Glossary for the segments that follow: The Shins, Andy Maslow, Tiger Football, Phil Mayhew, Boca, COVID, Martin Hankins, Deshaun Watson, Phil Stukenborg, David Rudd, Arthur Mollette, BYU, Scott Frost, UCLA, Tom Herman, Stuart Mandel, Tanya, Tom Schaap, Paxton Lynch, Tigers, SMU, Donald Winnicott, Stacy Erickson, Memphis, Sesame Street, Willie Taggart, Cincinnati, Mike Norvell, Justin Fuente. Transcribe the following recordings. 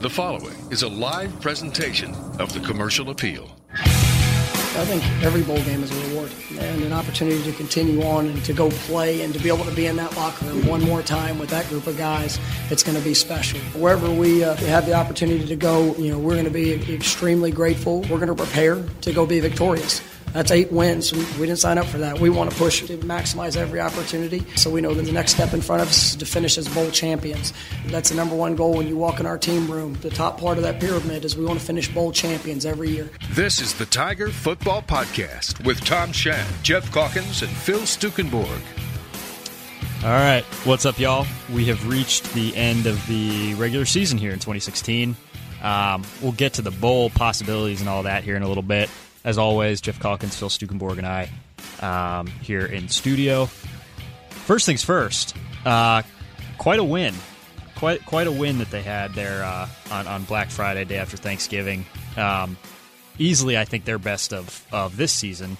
The following is a live presentation of the Commercial Appeal. I think every bowl game is a reward and an opportunity to continue on and to go play and to be able to be in that locker room one more time with that group of guys. It's going to be special. Wherever we have the opportunity to go, we're going to be extremely grateful. We're going to prepare to go be victorious. That's 8 wins. We didn't sign up for that. We want to push to maximize every opportunity, so we know that the next step in front of us is to finish as bowl champions. That's the number one goal when you walk in our team room. The top part of that pyramid is we want to finish bowl champions every year. This is the Tiger Football Podcast with Tom Schaap, Geoff Calkins, and Phil Stukenborg. All right. What's up, y'all? We have reached the end of the regular season here in 2016. We'll get to the bowl possibilities and all that here in a little bit. As always, Geoff Calkins, Phil Stukenborg, and I here in studio. First things first, quite a win that they had there on Black Friday, day after Thanksgiving. Easily, I think, their best of this season.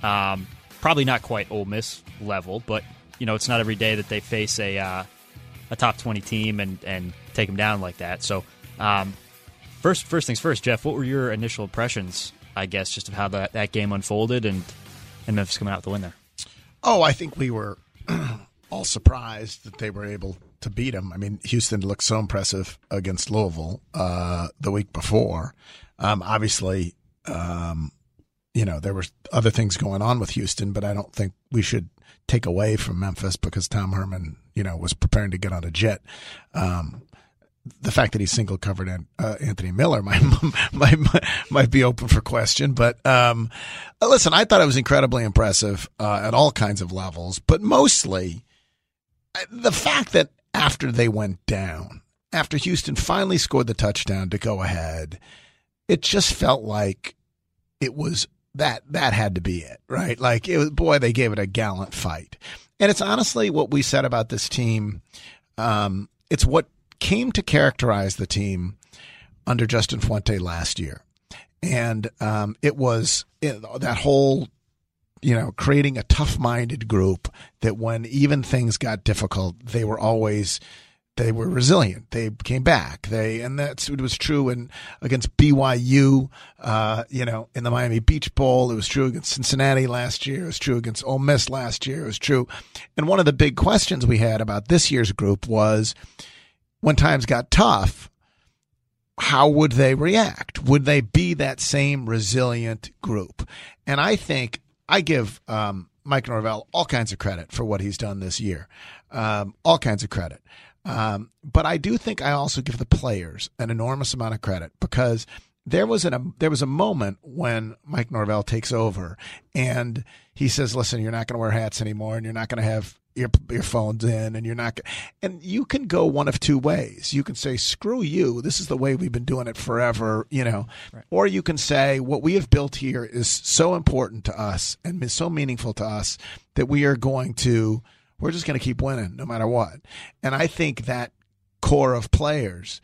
Probably not quite Ole Miss level, but it's not every day that they face a top 20 team and take them down like that. So, first things first, Geoff, what were your initial impressions? I guess, just of how that game unfolded and Memphis coming out with the win there. Oh, I think we were all surprised that they were able to beat them. I mean, Houston looked so impressive against Louisville the week before. Obviously, there were other things going on with Houston, but I don't think we should take away from Memphis because Tom Herman, was preparing to get on a jet. The fact that he single covered Anthony Miller might be open for question, but listen, I thought it was incredibly impressive at all kinds of levels, but mostly the fact that after they went down, after Houston finally scored the touchdown to go ahead, it just felt like it was that had to be it, right? Like it was, boy, they gave it a gallant fight, and it's honestly what we said about this team. It's what came to characterize the team under Justin Fuente last year. And it was that whole, creating a tough-minded group that when even things got difficult, they were resilient. They came back. It was true against BYU, in the Miami Beach Bowl. It was true against Cincinnati last year. It was true against Ole Miss last year. It was true. And one of the big questions we had about this year's group was, when times got tough, how would they react? Would they be that same resilient group? And I think I give Mike Norvell all kinds of credit for what he's done this year, all kinds of credit. But I do think I also give the players an enormous amount of credit because there was a moment when Mike Norvell takes over and he says, listen, you're not going to wear hats anymore and you're not going to have your phone's in and you're not, and you can go one of two ways. You can say, screw you. This is the way we've been doing it forever, right. Or you can say what we have built here is so important to us and is so meaningful to us that we're just going to keep winning no matter what. And I think that core of players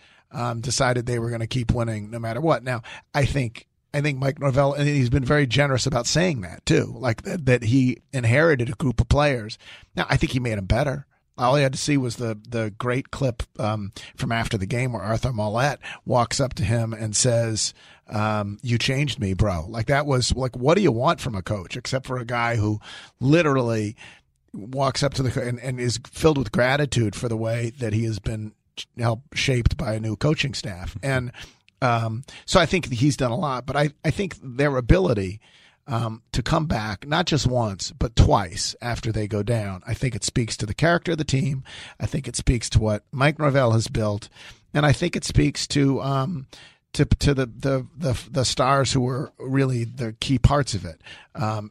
decided they were going to keep winning no matter what. Now, I think Mike Norvell, and he's been very generous about saying that too, like that he inherited a group of players. Now, I think he made them better. All I had to see was the great clip from after the game where Arthur Mollette walks up to him and says, you changed me, bro. Like that was like, what do you want from a coach except for a guy who literally walks up to the coach and is filled with gratitude for the way that he has been shaped by a new coaching staff. And so I think he's done a lot, but I think their ability to come back, not just once, but twice after they go down, I think it speaks to the character of the team. I think it speaks to what Mike Norvell has built. And I think it speaks to the stars who were really the key parts of it.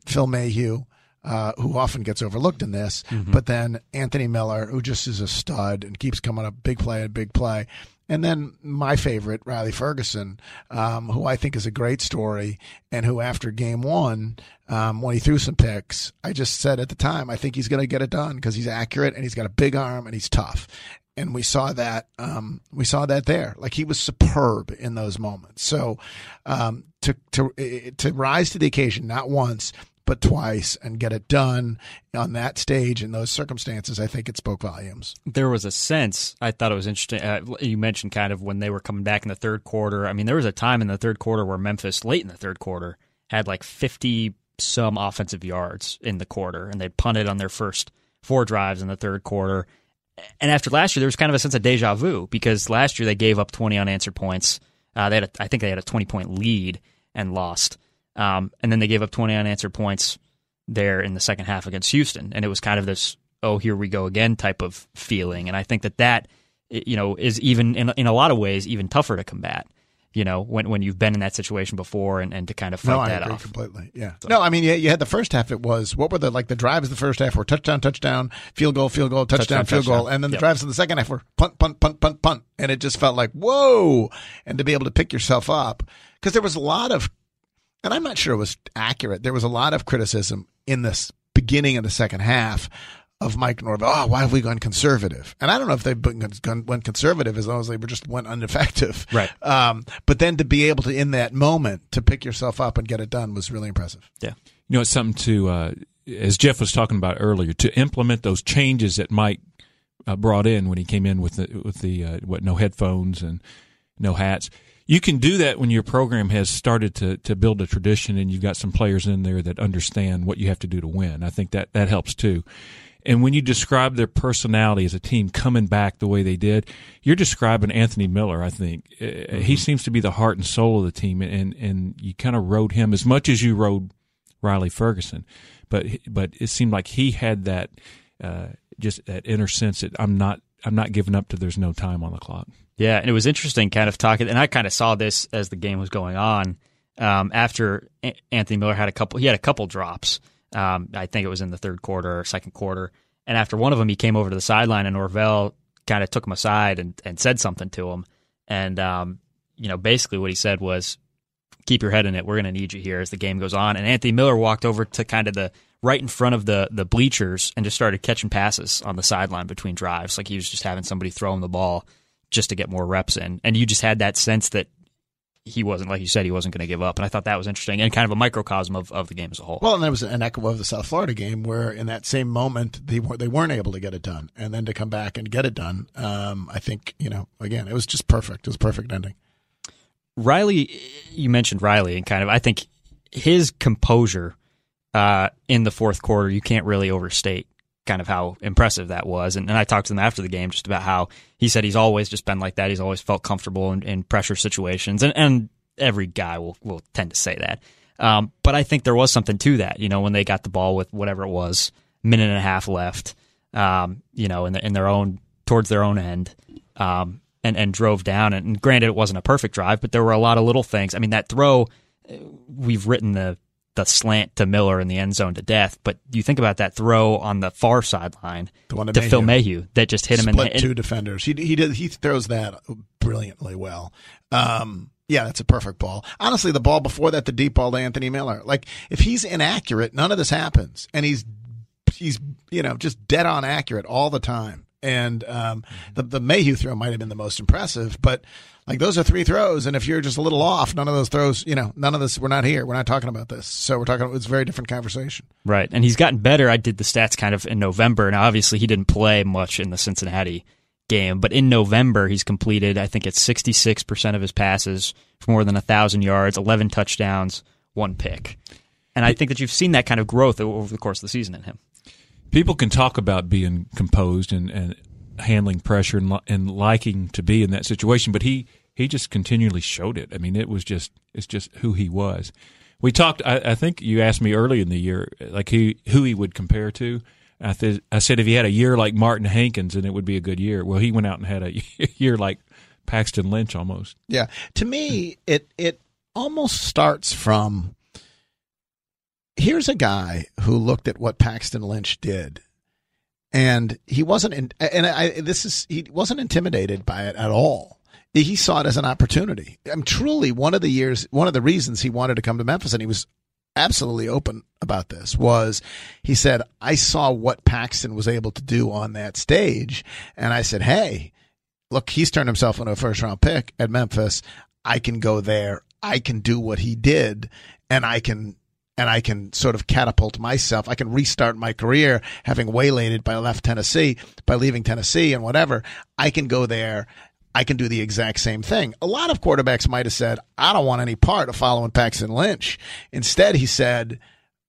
Phil Mayhew, who often gets overlooked in this, mm-hmm. but then Anthony Miller, who just is a stud and keeps coming up big play. And then my favorite, Riley Ferguson, who I think is a great story and who after game one, when he threw some picks, I just said at the time, I think he's going to get it done because he's accurate and he's got a big arm and he's tough. And we saw that there. Like he was superb in those moments. So to rise to the occasion, not once, but twice and get it done on that stage in those circumstances, I think it spoke volumes. There was a sense, I thought it was interesting, you mentioned kind of when they were coming back in the third quarter. I mean, there was a time in the third quarter where Memphis, late in the third quarter, had like 50-some offensive yards in the quarter, and they'd punted on their first four drives in the third quarter. And after last year, there was kind of a sense of deja vu, because last year they gave up 20 unanswered points. They had, I think they had a 20-point lead and lost. And then they gave up 20 unanswered points there in the second half against Houston. And it was kind of this, oh, here we go again type of feeling. And I think that that, you know, is even in a lot of ways even tougher to combat, you know, when you've been in that situation before and to kind of fight that off. No, I agree completely, yeah. So. No, I mean, you had the first half, it was, what were the, like the drives in the first half were touchdown, field goal, touchdown, goal, and then the drives in the second half were punt. And it just felt like, whoa, and to be able to pick yourself up, because there was a lot of, and I'm not sure it was accurate, there was a lot of criticism in this beginning of the second half of Mike Norvell. Oh, why have we gone conservative? And I don't know if they've went conservative as long as they were just went ineffective. Right. But then to be able to, in that moment, to pick yourself up and get it done was really impressive. Yeah. You know, it's something to, as Geoff was talking about earlier, to implement those changes that Mike brought in when he came in with no headphones and no hats. You can do that when your program has started to build a tradition and you've got some players in there that understand what you have to do to win. I think that helps too. And when you describe their personality as a team coming back the way they did, you're describing Anthony Miller, I think. Mm-hmm. He seems to be the heart and soul of the team, and you kind of rode him as much as you rode Riley Ferguson. But it seemed like he had that just that inner sense that I'm not giving up till there's no time on the clock. Yeah, and it was interesting kind of talking, and I kind of saw this as the game was going on. After Anthony Miller had a couple drops. I think it was in the third quarter or second quarter. And after one of them, he came over to the sideline, and Norvell kind of took him aside and said something to him. And, you know, basically what he said was, keep your head in it. We're going to need you here as the game goes on. And Anthony Miller walked over to kind of the right in front of the bleachers and just started catching passes on the sideline between drives. Like he was just having somebody throw him the ball just to get more reps in. And you just had that sense that he wasn't, like you said, he wasn't going to give up. And I thought that was interesting and kind of a microcosm of the game as a whole. Well, and there was an echo of the South Florida game where in that same moment they weren't able to get it done. And then to come back and get it done, I think, you know, again, it was just perfect. It was a perfect ending. Riley, you mentioned Riley, and kind of I think his composure in the fourth quarter, you can't really overstate kind of how impressive that was. And I talked to him after the game just about how he said he's always just been like that. He's always felt comfortable in pressure situations. And every guy will tend to say that. But I think there was something to that, you know, when they got the ball with whatever it was, minute and a half left, you know, in their own, towards their own end, and drove down. And granted, it wasn't a perfect drive, but there were a lot of little things. I mean, that throw, we've written the slant to Miller in the end zone to death, but you think about that throw on the far sideline to Phil Mayhew that just hit him in the split two defenders. He throws that brilliantly well. Yeah, that's a perfect ball. Honestly, the ball before that, the deep ball to Anthony Miller. Like if he's inaccurate, none of this happens, and he's you know just dead on accurate all the time. And the Mayhew throw might have been the most impressive, but like those are three throws, and if you're just a little off, none of those throws, you know, none of this. We're not here. We're not talking about this. So we're talking. It's a very different conversation, right? And he's gotten better. I did the stats kind of in November, and obviously he didn't play much in the Cincinnati game, but in November he's completed, I think it's 66% of his passes for more than 1,000 yards, 11 touchdowns, 1 pick, and I think that you've seen that kind of growth over the course of the season in him. People can talk about being composed and handling pressure and liking to be in that situation, but he just continually showed it. I mean, it's just who he was. We talked. I think you asked me early in the year, like who he would compare to. I said if he had a year like Martin Hankins, then it would be a good year. Well, he went out and had a year like Paxton Lynch almost. Yeah, to me, it almost starts from. Here's a guy who looked at what Paxton Lynch did, and he wasn't intimidated by it at all. He saw it as an opportunity. I mean, truly, one of the reasons he wanted to come to Memphis, and he was absolutely open about this, was he said, "I saw what Paxton was able to do on that stage, and I said, hey, look, he's turned himself into a first-round pick at Memphis. I can go there. I can do what he did, and I can." and I can sort of catapult myself. I can restart my career having waylaid by leaving Tennessee and whatever. I can go there. I can do the exact same thing. A lot of quarterbacks might have said, I don't want any part of following Paxton Lynch. Instead, he said,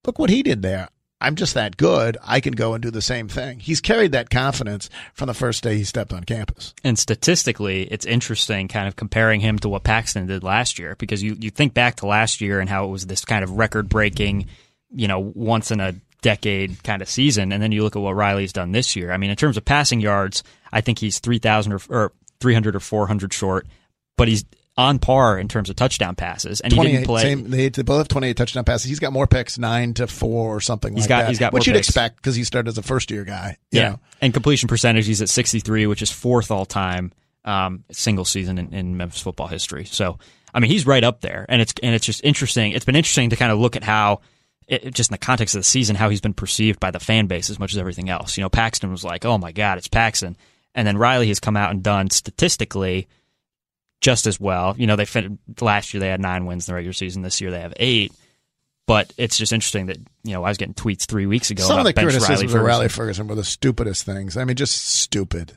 look what he did there. I'm just that good. I can go and do the same thing. He's carried that confidence from the first day he stepped on campus. And statistically, it's interesting kind of comparing him to what Paxton did last year, because you think back to last year and how it was this kind of record-breaking, once in a decade kind of season, and then you look at what Riley's done this year. I mean, in terms of passing yards, I think he's 300 or 400 short, but he's on par in terms of touchdown passes, and he didn't play. They both have 28 touchdown passes. He's got more picks, 9 to 4 or something like that. He's got more picks, which you'd expect because he started as a first-year guy. You know. And completion percentage, he's at 63, which is fourth all-time single season in Memphis football history. So, I mean, he's right up there, and it's just interesting. It's been interesting to kind of look at how, just in the context of the season, how he's been perceived by the fan base as much as everything else. Paxton was like, oh my God, it's Paxton. And then Riley has come out and done statistically just as well. They last year they had 9 wins in the regular season. This year they have 8. But it's just interesting that I was getting tweets 3 weeks ago. Some of the criticisms of Riley Ferguson were the stupidest things. I mean, just stupid.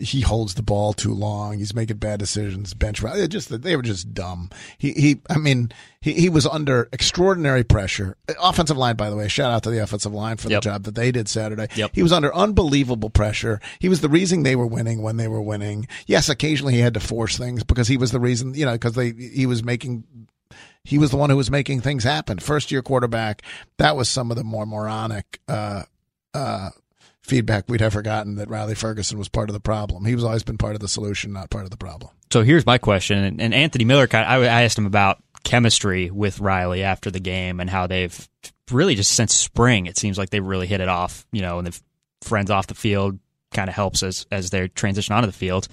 He holds the ball too long. He's making bad decisions. They were just dumb. He was under extraordinary pressure. Offensive line, by the way, shout out to the offensive line for the job that they did Saturday. He was under unbelievable pressure. He was the reason they were winning when they were winning. Yes, occasionally he had to force things because he was the reason, because he was the one who was making things happen. First year quarterback. That was some of the more moronic, feedback we'd have forgotten that Riley Ferguson was part of the problem. He was always been part of the solution, not part of the problem. So here's my question, and Anthony Miller, I asked him about chemistry with Riley after the game and how they've really just since spring, it seems like they really hit it off, and the friends off the field kind of helps as they transition onto the field.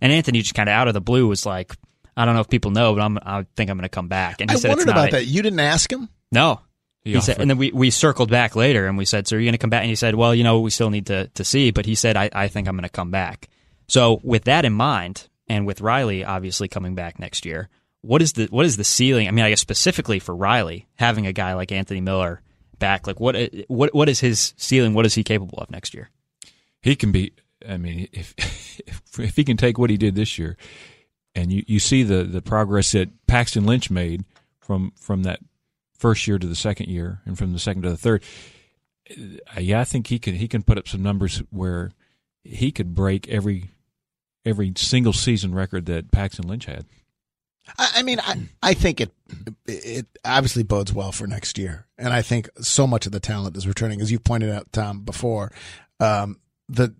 And Anthony just kind of out of the blue was like, I don't know if people know, but I think I'm going to come back. And he said, I wondered about that. You didn't ask him? No. He said, and then we circled back later and we said, so are you going to come back? And he said, well, we still need to see. But he said, I think I'm going to come back. So with that in mind, and with Riley obviously coming back next year, what is the ceiling? I mean, I guess specifically for Riley, having a guy like Anthony Miller back, like what is his ceiling? What is he capable of next year? He can be, I mean, if he can take what he did this year, and you see the progress that Paxton Lynch made from that first year to the second year, and from the second to the third, I think he can put up some numbers where he could break every single season record that Paxton Lynch had. I think it obviously bodes well for next year, and I think so much of the talent is returning, as you pointed out, Tom, before. The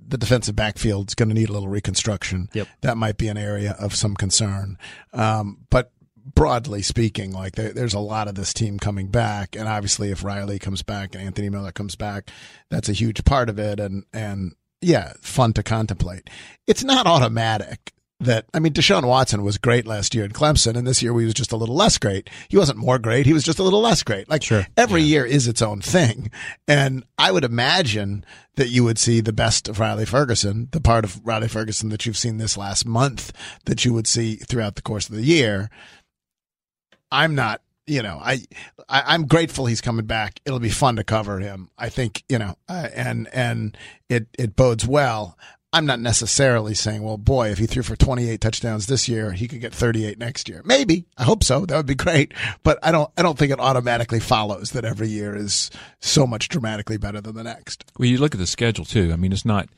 defensive backfield is going to need a little reconstruction. Yep. That might be an area of some concern, but. Broadly speaking, like there's a lot of this team coming back, and obviously if Riley comes back and Anthony Miller comes back, that's a huge part of it, and fun to contemplate. It's not automatic that Deshaun Watson was great last year in Clemson, and this year he was just a little less great. He wasn't more great, he was just a little less great. Like sure. Every year is its own thing, and I would imagine that you would see the best of Riley Ferguson, the part of Riley Ferguson that you've seen this last month that you would see throughout the course of the year. I'm not, I'm grateful he's coming back. It'll be fun to cover him. I think, and it bodes well. I'm not necessarily saying, well, boy, if he threw for 28 touchdowns this year, he could get 38 next year. Maybe. I hope so. That would be great. But I don't think it automatically follows that every year is so much dramatically better than the next. Well, you look at the schedule too. It's not,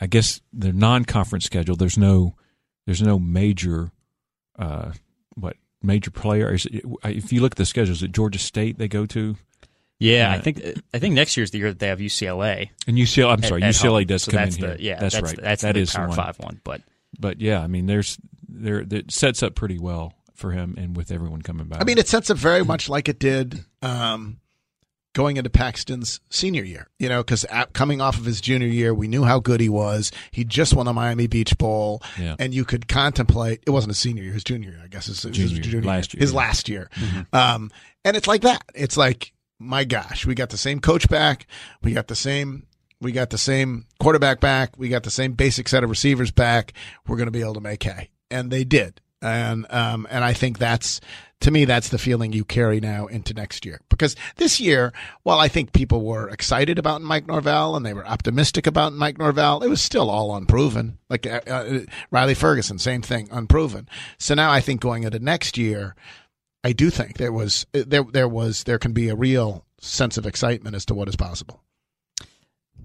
I guess the non-conference schedule, there's no major, major player. If you look at the schedule, is it Georgia State they go to? Yeah, I think next year's the year that they have UCLA. And UCLA, UCLA home. Does so come in here. Yeah, that's right. That is the Power 5 one. But yeah, it sets up pretty well for him and with everyone coming back. It sets up very much like it did going into Paxton's senior year, because coming off of his junior year, we knew how good he was. He just won the Miami Beach Bowl, and you could contemplate – it wasn't his senior year, his junior year, I guess. Last year. Mm-hmm. And it's like that. It's like, my gosh, we got the same coach back. We got the same quarterback back. We got the same basic set of receivers back. We're going to be able to make hay. And they did. And I think that's, to me, that's the feeling you carry now into next year. Because this year, while I think people were excited about Mike Norvell and they were optimistic about Mike Norvell, it was still all unproven. Like Riley Ferguson, same thing, unproven. So now I think going into next year, I do think there can be a real sense of excitement as to what is possible.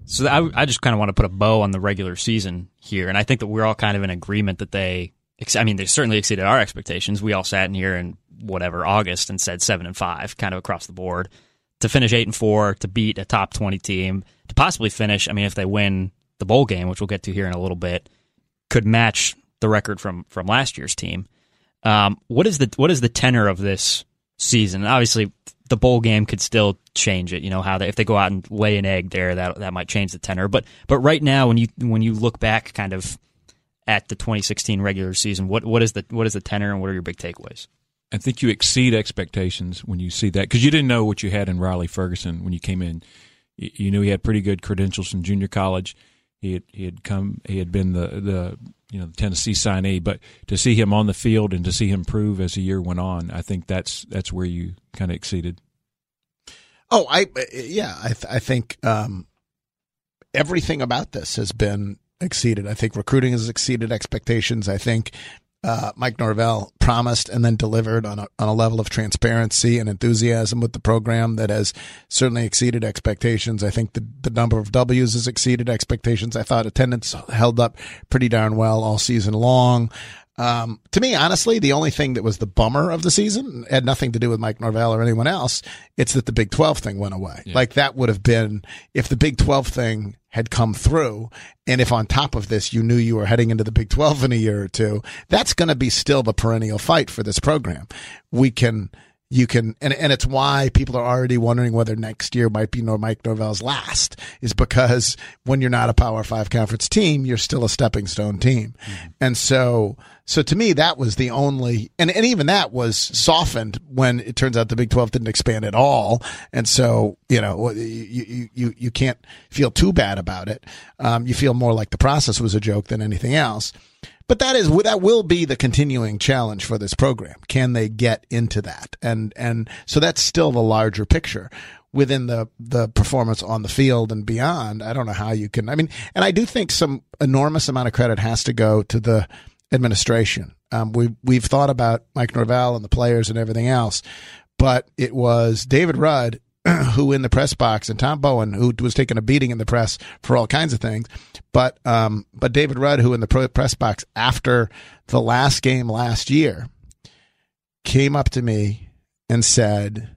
So I just kind of want to put a bow on the regular season here. And I think that we're all kind of in agreement that they certainly exceeded our expectations. We all sat in here in whatever August and said 7-5, kind of across the board, to finish 8-4, to beat a top 20 team, to possibly finish. I mean, if they win the bowl game, which we'll get to here in a little bit, could match the record from last year's team. What is the tenor of this season? Obviously, the bowl game could still change it. You know how if they go out and lay an egg there, that might change the tenor. But right now, when you look back, kind of at the 2016 regular season, what is the tenor and what are your big takeaways? I think you exceed expectations when you see that, because you didn't know what you had in Riley Ferguson when you came in. You knew he had pretty good credentials from junior college. He had been the Tennessee signee, but to see him on the field and to see him prove as the year went on, I think that's where you kind of exceeded. I think everything about this has been exceeded. I think recruiting has exceeded expectations. I think Mike Norvell promised and then delivered on a level of transparency and enthusiasm with the program that has certainly exceeded expectations. I think the number of W's has exceeded expectations. I thought attendance held up pretty darn well all season long. To me, honestly, the only thing that was the bummer of the season had nothing to do with Mike Norvell or anyone else. It's that the Big 12 thing went away. Yeah. Like, that would have been, if the Big 12 thing had come through, and if on top of this you knew you were heading into the Big 12 in a year or two, that's going to be still the perennial fight for this program. And it's why people are already wondering whether next year might be Mike Norvell's last, is because when you're not a Power 5 conference team, you're still a stepping stone team. Mm-hmm. And so to me, that was the only, and even that was softened when it turns out the Big 12 didn't expand at all. And so, you can't feel too bad about it. You feel more like the process was a joke than anything else. But that will be the continuing challenge for this program. Can they get into that? And so that's still the larger picture within the performance on the field and beyond. I don't know how you can. I mean, and I do think some enormous amount of credit has to go to the administration. We've thought about Mike Norvell and the players and everything else, but it was David Rudd who in the press box, and Tom Bowen, who was taking a beating in the press for all kinds of things. But David Rudd, who in the press box after the last game last year, came up to me and said,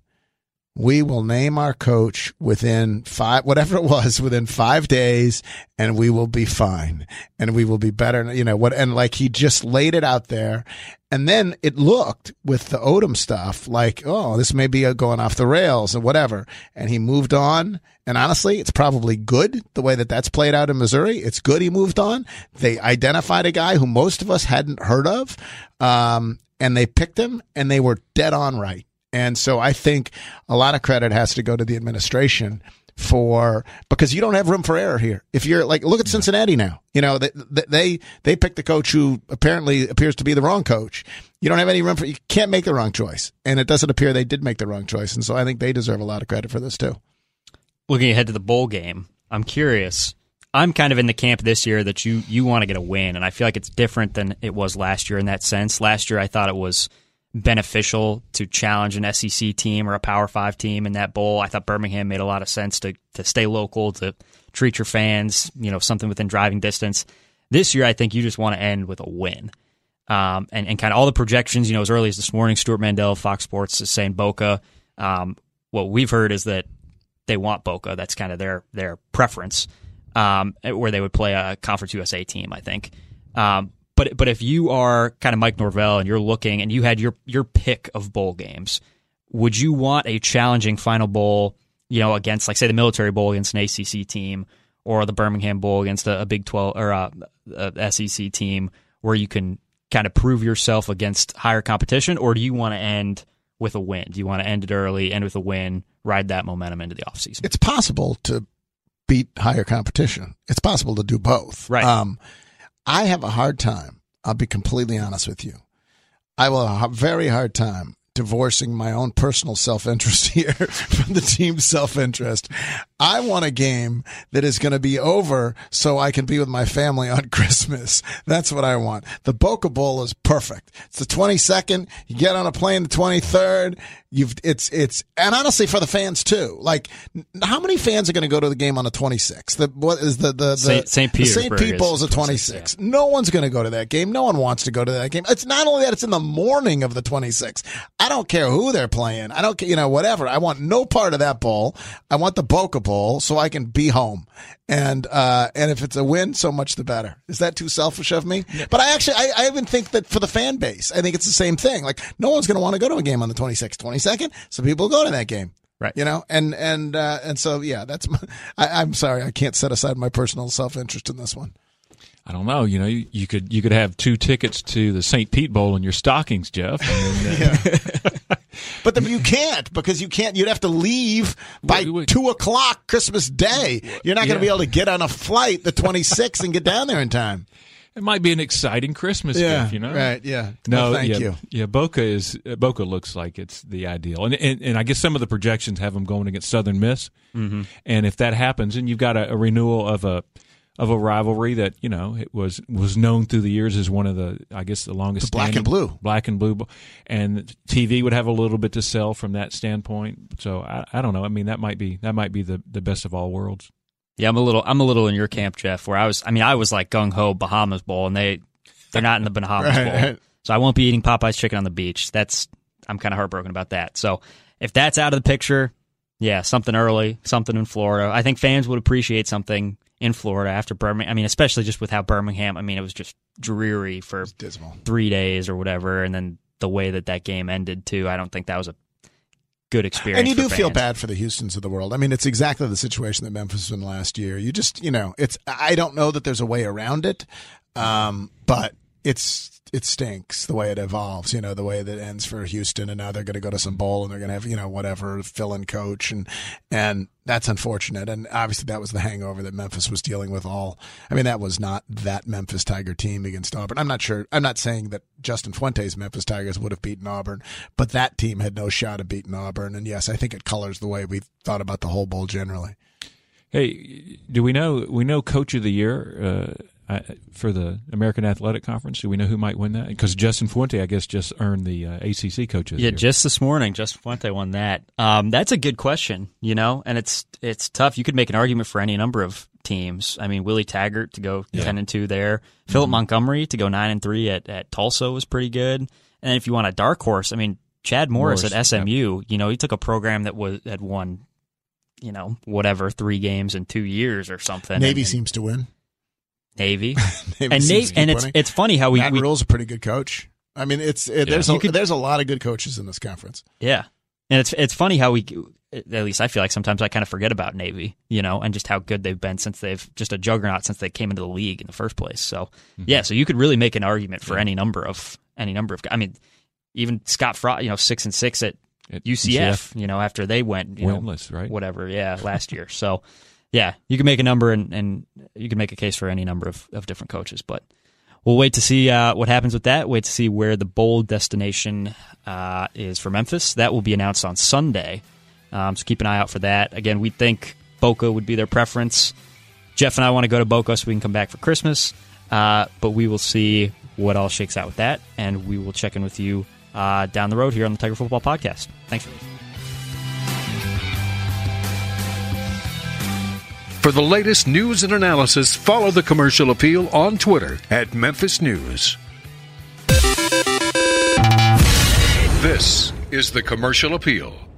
"We will name our coach within 5 days, and we will be fine and we will be better." And like, he just laid it out there. And then it looked, with the Odom stuff, like, oh, this may be going off the rails and whatever. And he moved on. And honestly, it's probably good the way that that's played out in Missouri. It's good he moved on. They identified a guy who most of us hadn't heard of, and they picked him, and they were dead on right. And so I think a lot of credit has to go to the administration because you don't have room for error here. If you're like, look at Cincinnati now, they picked a coach who apparently appears to be the wrong coach. You don't have any room you can't make the wrong choice. And it doesn't appear they did make the wrong choice. And so I think they deserve a lot of credit for this too. Looking ahead to the bowl game, I'm curious. I'm kind of in the camp this year that you want to get a win. And I feel like it's different than it was last year in that sense. Last year, I thought it was beneficial to challenge an SEC team or a Power 5 team in that bowl. I thought Birmingham made a lot of sense to stay local, to treat your fans, something within driving distance. This year, I think you just want to end with a win. And kind of all the projections, as early as this morning, Stuart Mandel, Fox Sports, is saying Boca. What we've heard is that they want Boca. That's kind of their preference, where they would play a Conference USA team, I think. But if you are kind of Mike Norvell and you're looking and you had your pick of bowl games, would you want a challenging final bowl, against, like, say, the Military Bowl against an ACC team, or the Birmingham Bowl against a Big 12 or a SEC team, where you can kind of prove yourself against higher competition? Or do you want to end with a win? Do you want to end it early, end with a win, ride that momentum into the offseason? It's possible to beat higher competition. It's possible to do both. Right. I have a hard time, I'll be completely honest with you, I will have a very hard time divorcing my own personal self-interest here from the team's self-interest. I want a game that is going to be over so I can be with my family on Christmas. That's what I want. The Boca Bowl is perfect. It's the 22nd. You get on a plane the 23rd. And honestly for the fans too. Like, how many fans are going to go to the game on the 26th? St. People's the 26th. Yeah. No one's going to go to that game. No one wants to go to that game. It's not only that, it's in the morning of the 26th. I don't care who they're playing. I don't care, whatever. I want no part of that bowl. I want the Boca Bowl so I can be home. And if it's a win, so much the better. Is that too selfish of me? Yeah. But I even think that for the fan base, I think it's the same thing. Like, no one's going to want to go to a game on the 26th, 22nd. So people go to that game. Right. And so, yeah, that's I'm sorry. I can't set aside my personal self-interest in this one. I don't know. You could have 2 tickets to the St. Pete Bowl in your stockings, Jeff. Yeah. But then you can't, because you can't. You'd have to leave by 2 o'clock Christmas Day. You're not going to be able to get on a flight the 26th and get down there in time. It might be an exciting Christmas gift, Right, yeah. No, thank you. Yeah, Boca looks like it's the ideal. And I guess some of the projections have them going against Southern Miss. Mm-hmm. And if that happens, and you've got a renewal of a rivalry that, it was known through the years as one of the, I guess, the longest standing. Black and blue. And TV would have a little bit to sell from that standpoint. So I don't know. I mean, that might be the best of all worlds. Yeah, I'm a little in your camp, Jeff, where I was like gung ho Bahamas Bowl, and they're not in the Bahamas Bowl. Right. So I won't be eating Popeye's chicken on the beach. I'm kind of heartbroken about that. So if that's out of the picture, yeah, something early, something in Florida. I think fans would appreciate something in Florida after Birmingham. I mean, especially just with how Birmingham, it was just dreary for 3 days or whatever. And then the way that game ended, too, I don't think that was a good experience. And you do feel bad for the Houstons of the world. it's exactly the situation that Memphis was in last year. You just, I don't know that there's a way around it, but it stinks the way it evolves, the way that ends for Houston, and now they're going to go to some bowl and they're going to have, whatever, fill-in coach, and that's unfortunate. And obviously that was the hangover that Memphis was dealing with all. That was not that Memphis Tiger team against Auburn. I'm not sure. I'm not saying that Justin Fuente's Memphis Tigers would have beaten Auburn, but that team had no shot of beating Auburn. And yes, I think it colors the way we thought about the whole bowl generally. Hey, do we know Coach of the Year, for the American Athletic Conference? Do we know who might win that? Because Justin Fuente, I guess, just earned the ACC Coach of the Year. Yeah, just this morning, Justin Fuente won that. That's a good question, and it's tough. You could make an argument for any number of teams. Willie Taggart to go 10-2 there. Mm-hmm. Phillip Montgomery to go 9-3 at Tulsa was pretty good. And if you want a dark horse, Chad Morris at SMU, he took a program that had won, 3 games in 2 years or something. Navy seems to win. Navy and it's funny how we. Matt Rule's a pretty good coach. There's a lot of good coaches in this conference. Yeah, and it's funny how we, at least I feel like sometimes I kind of forget about Navy, and just how good they've been since they've just a juggernaut since they came into the league in the first place. So so you could really make an argument for any number of. Even Scott Frost, 6-6 at UCF, after they went winless, right? Whatever, last year. So. Yeah, you can make a number, and you can make a case for any number of different coaches, but we'll wait to see what happens with that. Wait to see where the bowl destination is for Memphis. That will be announced on Sunday, so keep an eye out for that. Again, we think Boca would be their preference. Jeff and I want to go to Boca so we can come back for Christmas, but we will see what all shakes out with that, and we will check in with you down the road here on the Tiger Football Podcast. Thanks for listening. For the latest news and analysis, follow The Commercial Appeal on Twitter @Memphis News. This is The Commercial Appeal.